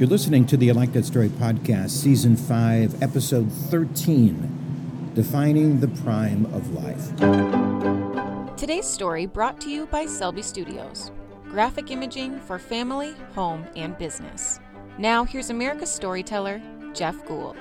You're listening to the Elect That Story Podcast, Season 5, Episode 13, Defining the Prime of Life. Today's story brought to you by Selby Studios, graphic imaging for family, home, and business. Now, here's America's storyteller, Jeff Gould.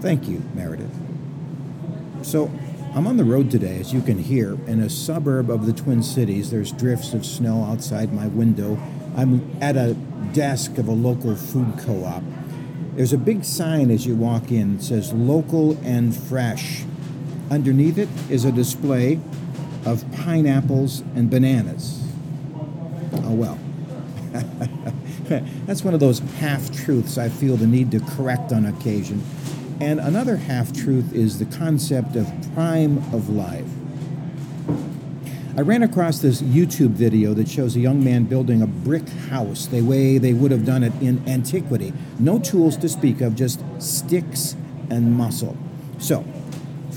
Thank you, Meredith. So, I'm on the road today, as you can hear, in a suburb of the Twin Cities. There's drifts of snow outside my window. I'm at a desk of a local food co-op. There's a big sign as you walk in that says local and fresh. Underneath it is a display of pineapples and bananas. Oh well. That's one of those half-truths I feel the need to correct on occasion. And another half-truth is the concept of prime of life. I ran across this YouTube video that shows a young man building a brick house the way they would have done it in antiquity. No tools to speak of, just sticks and muscle. So,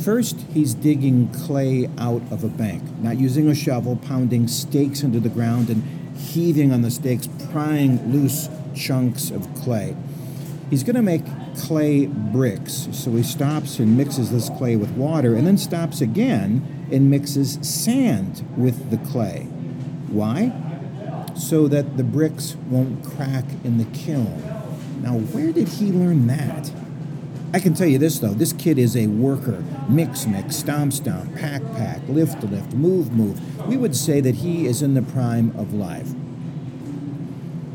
first he's digging clay out of a bank, not using a shovel, pounding stakes into the ground and heaving on the stakes, prying loose chunks of clay. He's going to make clay bricks, so he stops and mixes this clay with water and then stops again and mixes sand with the clay. Why? So that the bricks won't crack in the kiln. Now, where did he learn that? I can tell you this, though. This kid is a worker. Mix, stomp, pack, lift, move. We would say that he is in the prime of life.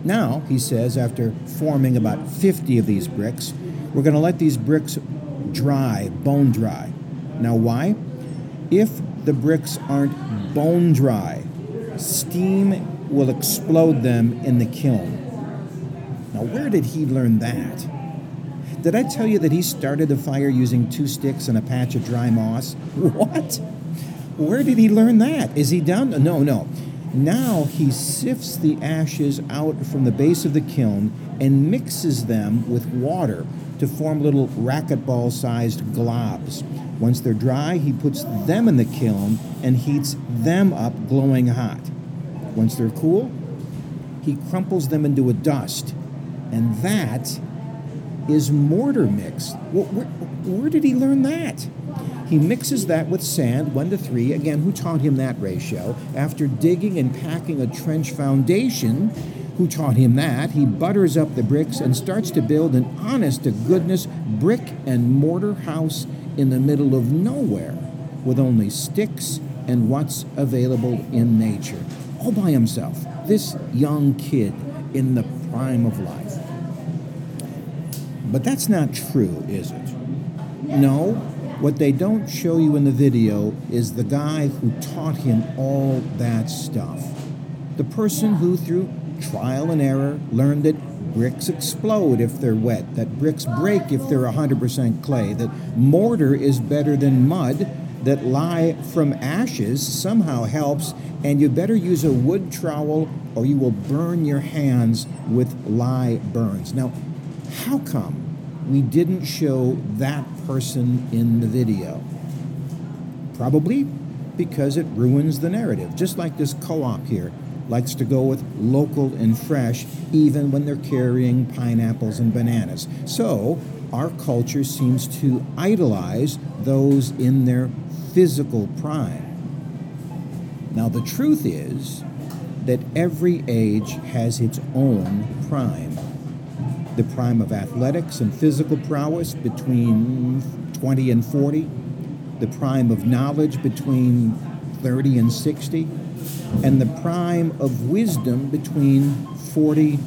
Now, he says, after forming about 50 of these bricks, we're going to let these bricks dry, bone dry. Now, why? If the bricks aren't bone dry, steam will explode them in the kiln. Now, where did he learn that? Did I tell you that he started the fire using 2 sticks and a patch of dry moss? What? Where did he learn that? Is he down? No. Now he sifts the ashes out from the base of the kiln and mixes them with water to form little racquetball-sized globs. Once they're dry, he puts them in the kiln and heats them up glowing hot. Once they're cool, he crumples them into a dust. And that is mortar mix. Where did he learn that? He mixes that with sand, 1 to 3. Again, who taught him that ratio? After digging and packing a trench foundation, who taught him that? He butters up the bricks and starts to build an honest-to-goodness brick and mortar house in the middle of nowhere with only sticks and what's available in nature. All by himself, this young kid in the prime of life. But that's not true, is it? No. What they don't show you in the video is the guy who taught him all that stuff. The person who, through trial and error, learned that bricks explode if they're wet, that bricks break if they're 100% clay, that mortar is better than mud, that lye from ashes somehow helps, and you better use a wood trowel or you will burn your hands with lye burns. Now, how come we didn't show that person in the video? Probably because it ruins the narrative, just like this co-op here likes to go with local and fresh, even when they're carrying pineapples and bananas. So our culture seems to idolize those in their physical prime. Now the truth is that every age has its own prime. The prime of athletics and physical prowess between 20 and 40, the prime of knowledge between 30 and 60, and the prime of wisdom between 40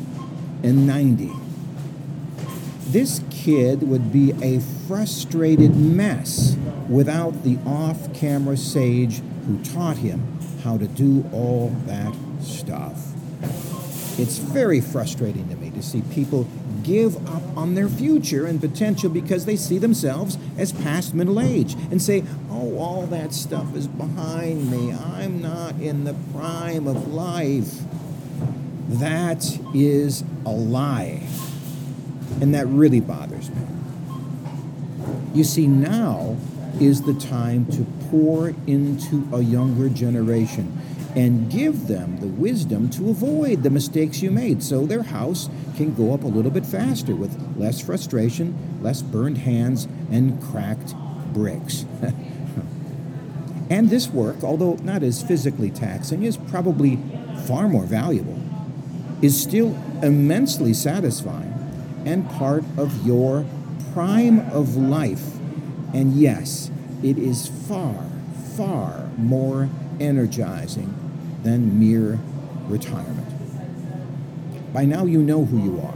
and 90. This kid would be a frustrated mess without the off-camera sage who taught him how to do all that stuff. It's very frustrating to me to see people give up on their future and potential because they see themselves as past middle age and say, oh, all that stuff is behind me. I'm not in the prime of life. That is a lie. And that really bothers me. You see, now is the time to pour into a younger generation. and give them the wisdom to avoid the mistakes you made so their house can go up a little bit faster with less frustration, less burned hands, and cracked bricks. And this work, although not as physically taxing, is probably far more valuable, is still immensely satisfying and part of your prime of life. And yes, it is far, far more energizing than mere retirement. By now you know who you are.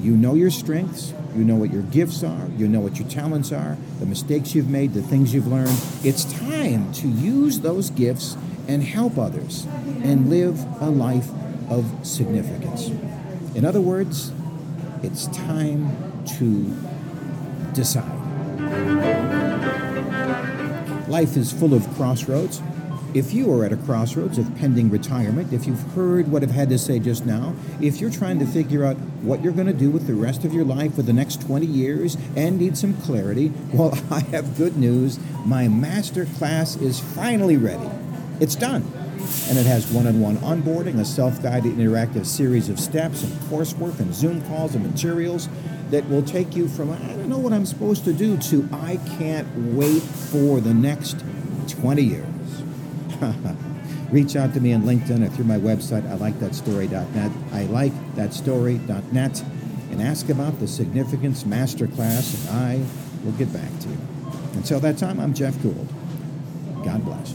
You know your strengths, you know what your gifts are, you know what your talents are, the mistakes you've made, the things you've learned. It's time to use those gifts and help others and live a life of significance. In other words, it's time to decide. Life is full of crossroads. If you are at a crossroads of pending retirement, if you've heard what I've had to say just now, if you're trying to figure out what you're going to do with the rest of your life for the next 20 years and need some clarity, well, I have good news. My master class is finally ready. It's done. And it has one-on-one onboarding, a self-guided interactive series of steps and coursework and Zoom calls and materials that will take you from, I don't know what I'm supposed to do, to I can't wait for the next 20 years. Reach out to me on LinkedIn or through my website, ilikethatstory.net, ilikethatstory.net, and ask about the Significance Masterclass, and I will get back to you. Until that time, I'm Jeff Gould. God bless.